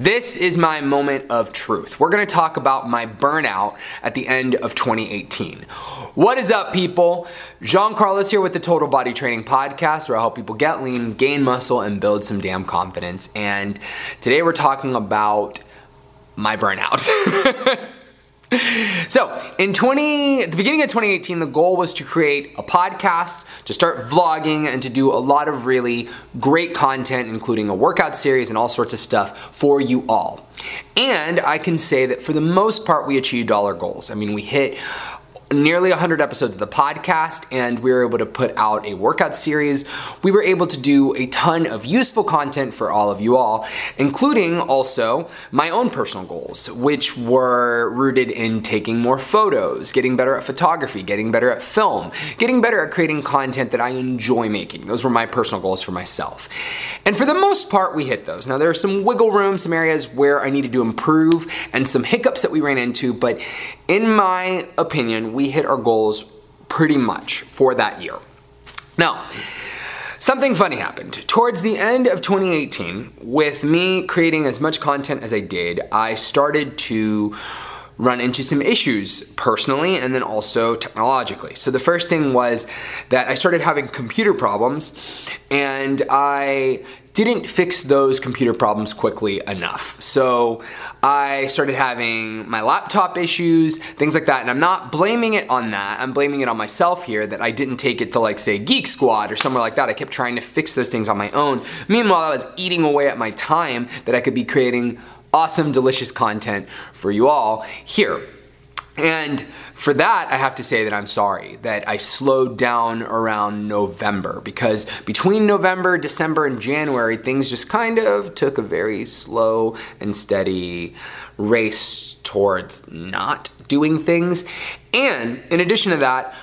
This is my moment of truth. We're gonna talk about my burnout at the end of 2018. What is up, people? Jean-Carlos here with the Total Body Training Podcast, where I help people get lean, gain muscle, and build some damn confidence. And today we're talking about my burnout. So, at the beginning of 2018, the goal was to create a podcast, to start vlogging, and to do a lot of really great content, including a workout series and all sorts of stuff for you all. And I can say that for the most part, we achieved all our goals. I mean, we hit nearly 100 episodes of the podcast, and we were able to put out a workout series. We were able to do a ton of useful content for all of you all, including also my own personal goals, which were rooted in taking more photos, getting better at photography, getting better at film, getting better at creating content that I enjoy making. Those were my personal goals for myself. And for the most part, we hit those. Now, there are some wiggle room, some areas where I needed to improve, and some hiccups that we ran into, but in my opinion, we hit our goals pretty much for that year. Now, something funny happened. Towards the end of 2018, with me creating as much content as I did, I started to run into some issues personally and then also technologically. So the first thing was that I started having computer problems, and I didn't fix those computer problems quickly enough. So I started having my laptop issues, things like that, and I'm not blaming it on that. I'm blaming it on myself here that I didn't take it to, like, say, Geek Squad or somewhere like that. I kept trying to fix those things on my own. Meanwhile, I was eating away at my time that I could be creating awesome, delicious content for you all here. And for that, I have to say that I'm sorry that I slowed down around November, because between November, December, and January, things just kind of took a very slow and steady race towards not doing things. And in addition to that,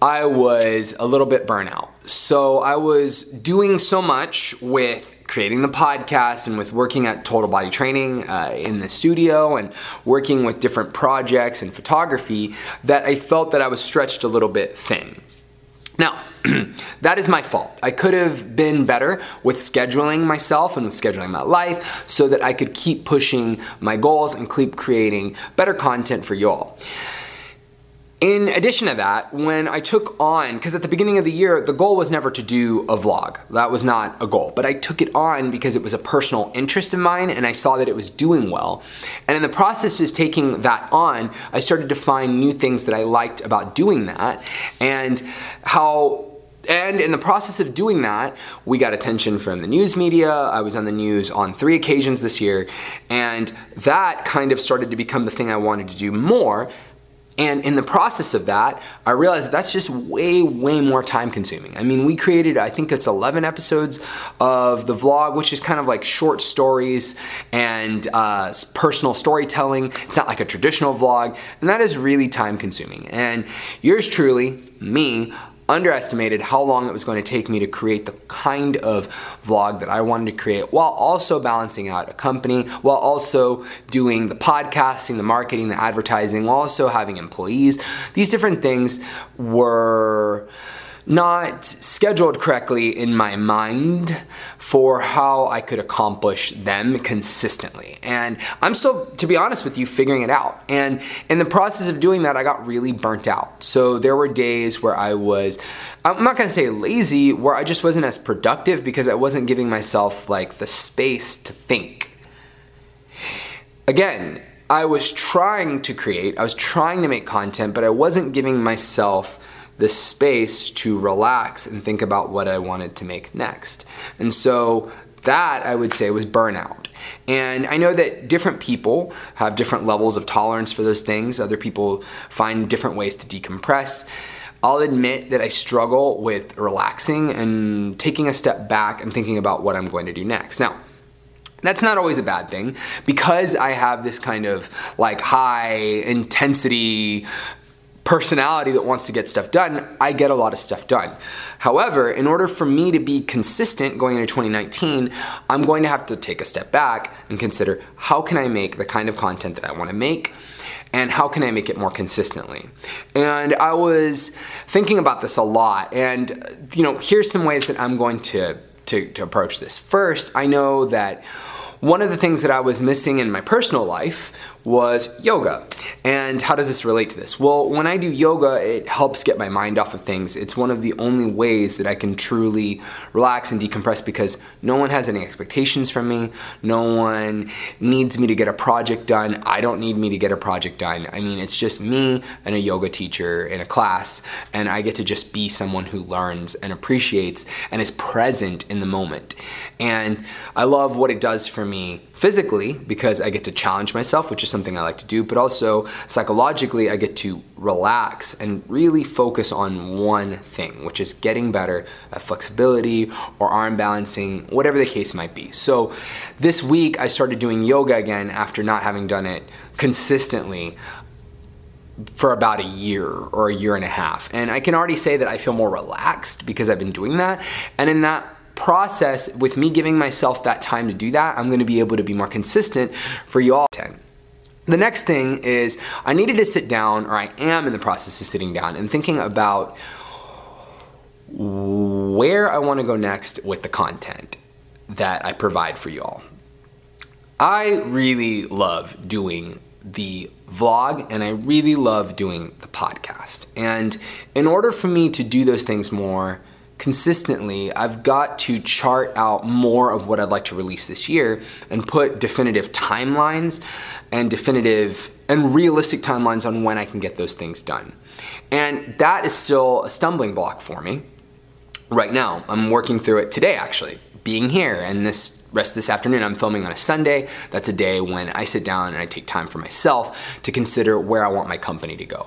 I was a little bit burnt out. So I was doing so much with creating the podcast and with working at Total Body Training in the studio and working with different projects and photography that I felt that I was stretched a little bit thin. Now, that is my fault. I could have been better with scheduling myself and with scheduling my life so that I could keep pushing my goals and keep creating better content for you all. In addition to that, when I took on, because at the beginning of the year, the goal was never to do a vlog. That was not a goal, but I took it on because it was a personal interest of mine and I saw that it was doing well. And in the process of taking that on, I started to find new things that I liked about doing that, and And in the process of doing that, we got attention from the news media. I was on the news on 3 occasions this year, and that kind of started to become the thing I wanted to do more. And in the process of that, I realized that that's just way, way more time consuming. I mean, we created, I think it's 11 episodes of the vlog, which is kind of like short stories and personal storytelling. It's not like a traditional vlog, and that is really time consuming. And yours truly, me, underestimated how long it was going to take me to create the kind of vlog that I wanted to create, while also balancing out a company, while also doing the podcasting, the marketing, the advertising, while also having employees. These different things were not scheduled correctly in my mind for how I could accomplish them consistently. And I'm still, to be honest with you, figuring it out. And in the process of doing that, I got really burnt out. So there were days where I was, I'm not gonna say lazy, where I just wasn't as productive because I wasn't giving myself, like, the space to think. Again, I was trying to create, I was trying to make content, but I wasn't giving myself the space to relax and think about what I wanted to make next. And so that, I would say, was burnout. And I know that different people have different levels of tolerance for those things. Other people find different ways to decompress. I'll admit that I struggle with relaxing and taking a step back and thinking about what I'm going to do next. Now, that's not always a bad thing, because I have this kind of, like, high intensity personality that wants to get stuff done. I get a lot of stuff done. However, in order for me to be consistent going into 2019, I'm going to have to take a step back and consider, how can I make the kind of content that I want to make, and how can I make it more consistently? And I was thinking about this a lot, and, you know, here's some ways that I'm going to approach this. First, I know that one of the things that I was missing in my personal life was yoga. And how does this relate to this? Well, when I do yoga, it helps get my mind off of things. It's one of the only ways that I can truly relax and decompress because no one has any expectations from me. No one needs me to get a project done. I don't need me to get a project done. I mean, it's just me and a yoga teacher in a class, and I get to just be someone who learns and appreciates and is present in the moment. And I love what it does for me physically because I get to challenge myself, which is something I like to do, but also psychologically I get to relax and really focus on one thing, which is getting better at flexibility or arm balancing, whatever the case might be. So this week I started doing yoga again after not having done it consistently for about a year or a year and a half. And I can already say that I feel more relaxed because I've been doing that, and in that process, with me giving myself that time to do that, I'm gonna be able to be more consistent for you all. The next thing is I needed to sit down, or I am in the process of sitting down and thinking about where I wanna go next with the content that I provide for you all. I really love doing the vlog and I really love doing the podcast. And in order for me to do those things more consistently, I've got to chart out more of what I'd like to release this year and put definitive timelines and definitive and realistic timelines on when I can get those things done. And that is still a stumbling block for me right now. I'm working through it today, actually, being here and this rest of this afternoon. I'm filming on a Sunday. That's a day when I sit down and I take time for myself to consider where I want my company to go.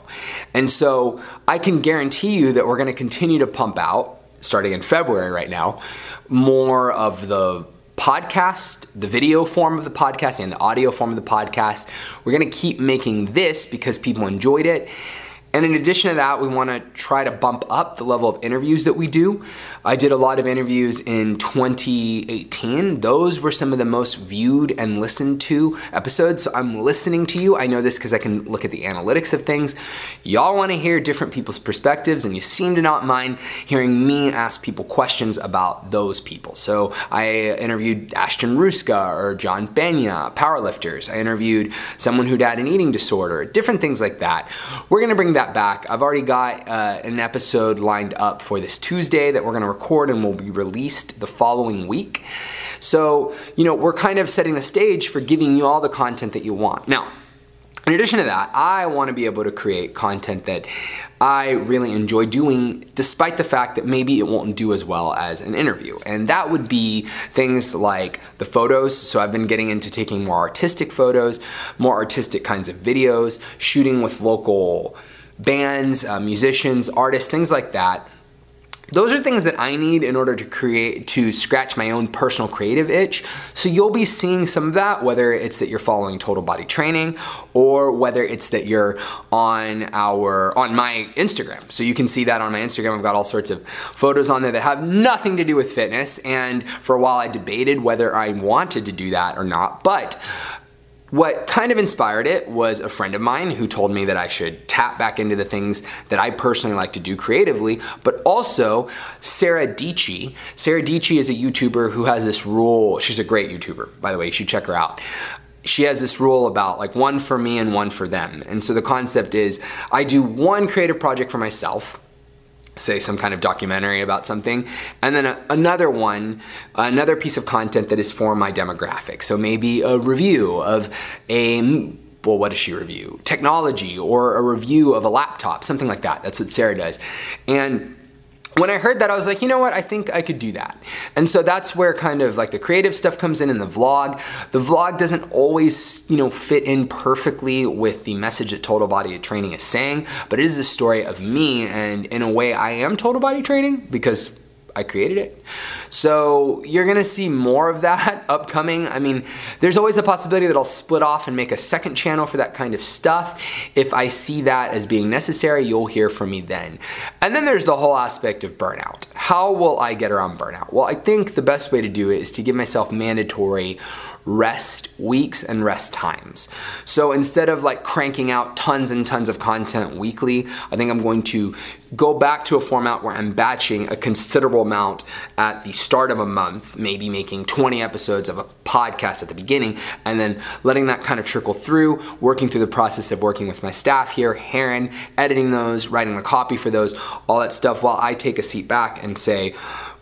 And so I can guarantee you that we're going to continue to pump out, starting in February right now, more of the podcast, the video form of the podcast and the audio form of the podcast. We're gonna keep making this because people enjoyed it. And in addition to that, we wanna try to bump up the level of interviews that we do. I did a lot of interviews in 2018. Those were some of the most viewed and listened to episodes. So I'm listening to you. I know this because I can look at the analytics of things. Y'all wanna hear different people's perspectives, and you seem to not mind hearing me ask people questions about those people. So I interviewed Ashton Ruska or John Benya, powerlifters. I interviewed someone who had an eating disorder, different things like that. We're gonna bring that back. I've already got an episode lined up for this Tuesday that we're gonna record and will be released the following week. So, you know, we're kind of setting the stage for giving you all the content that you want. Now, in addition to that, I wanna be able to create content that I really enjoy doing, despite the fact that maybe it won't do as well as an interview. And that would be things like the photos. So I've been getting into taking more artistic photos, more artistic kinds of videos, shooting with local bands, musicians, artists, things like that. Those are things that I need in order to scratch my own personal creative itch. So you'll be seeing some of that, whether it's that you're following Total Body Training or whether it's that you're on my Instagram. So you can see that on my Instagram. I've got all sorts of photos on there that have nothing to do with fitness. And for a while I debated whether I wanted to do that or not, but what kind of inspired it was a friend of mine who told me that I should tap back into the things that I personally like to do creatively, but also Sarah Dietschy. Sarah Dietschy is a YouTuber who has this rule. She's a great YouTuber, by the way. You should check her out. She has this rule about like one for me and one for them. And so the concept is I do one creative project for myself, say some kind of documentary about something, and then another piece of content that is for my demographic. So maybe a review of a, well, what does she review? Technology, or a review of a laptop, something like that. That's what Sarah does. And when I heard that, I was like, you know what? I think I could do that. And so that's where kind of like the creative stuff comes in the vlog. The vlog doesn't always, you know, fit in perfectly with the message that Total Body Training is saying, but it is a story of me, and in a way I am Total Body Training because I created it. So you're gonna see more of that upcoming. I mean, there's always a possibility that I'll split off and make a second channel for that kind of stuff. If I see that as being necessary, you'll hear from me then. And then there's the whole aspect of burnout. How will I get around burnout? Well, I think the best way to do it is to give myself mandatory rest weeks and rest times. So instead of like cranking out tons and tons of content weekly, I think I'm going to go back to a format where I'm batching a considerable amount at the start of a month, maybe making 20 episodes of a podcast at the beginning, and then letting that kind of trickle through, working through the process of working with my staff here, Heron, editing those, writing the copy for those, all that stuff, while I take a seat back and say,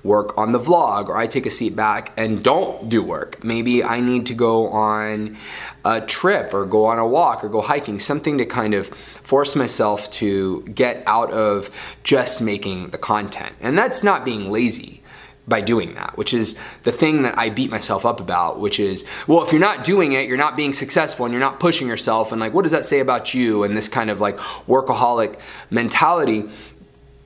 work on the vlog, or I take a seat back and don't do work. Maybe I need to go on a trip or go on a walk or go hiking, something to kind of force myself to get out of just making the content. And that's not being lazy by doing that, which is the thing that I beat myself up about, which is, well, if you're not doing it, you're not being successful and you're not pushing yourself, and like, what does that say about you? And this kind of like workaholic mentality,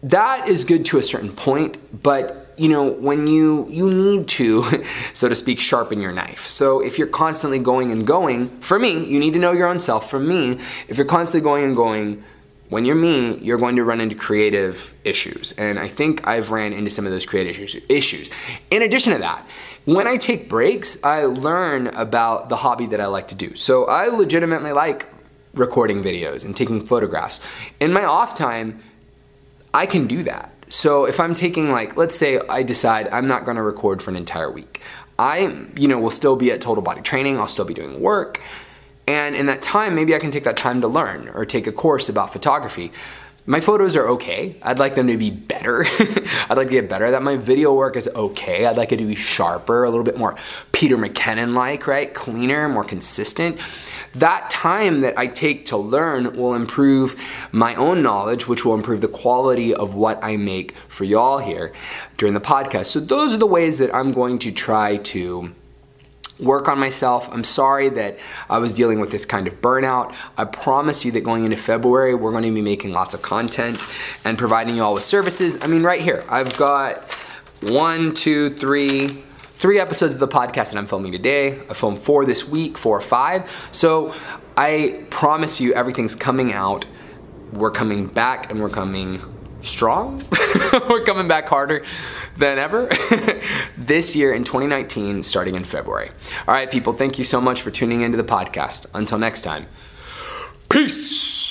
that is good to a certain point, but you know, when you need to, so to speak, sharpen your knife. So if you're constantly going and going, for me, you need to know your own self. For me, if you're constantly going and going, when you're me, you're going to run into creative issues. And I think I've ran into some of those creative issues. In addition to that, when I take breaks, I learn about the hobby that I like to do. So I legitimately like recording videos and taking photographs. In my off time, I can do that. So if I'm taking like, let's say I decide I'm not gonna record for an entire week. I, you know, will still be at Total Body Training, I'll still be doing work. And in that time, maybe I can take that time to learn or take a course about photography. My photos are okay. I'd like them to be better. I'd like to get better at that. My video work is okay. I'd like it to be sharper, a little bit more Peter McKinnon-like, right? Cleaner, more consistent. That time that I take to learn will improve my own knowledge, which will improve the quality of what I make for y'all here during the podcast. So those are the ways that I'm going to try to work on myself. I'm sorry that I was dealing with this kind of burnout. I promise you that going into February, we're going to be making lots of content and providing y'all with services. I mean, right here, I've got three episodes of the podcast that I'm filming today. I filmed 4 this week, 4 or 5. So I promise you everything's coming out. We're coming back and we're coming strong. We're coming back harder than ever this year in 2019, starting in February. All right, people, thank you so much for tuning into the podcast. Until next time, peace.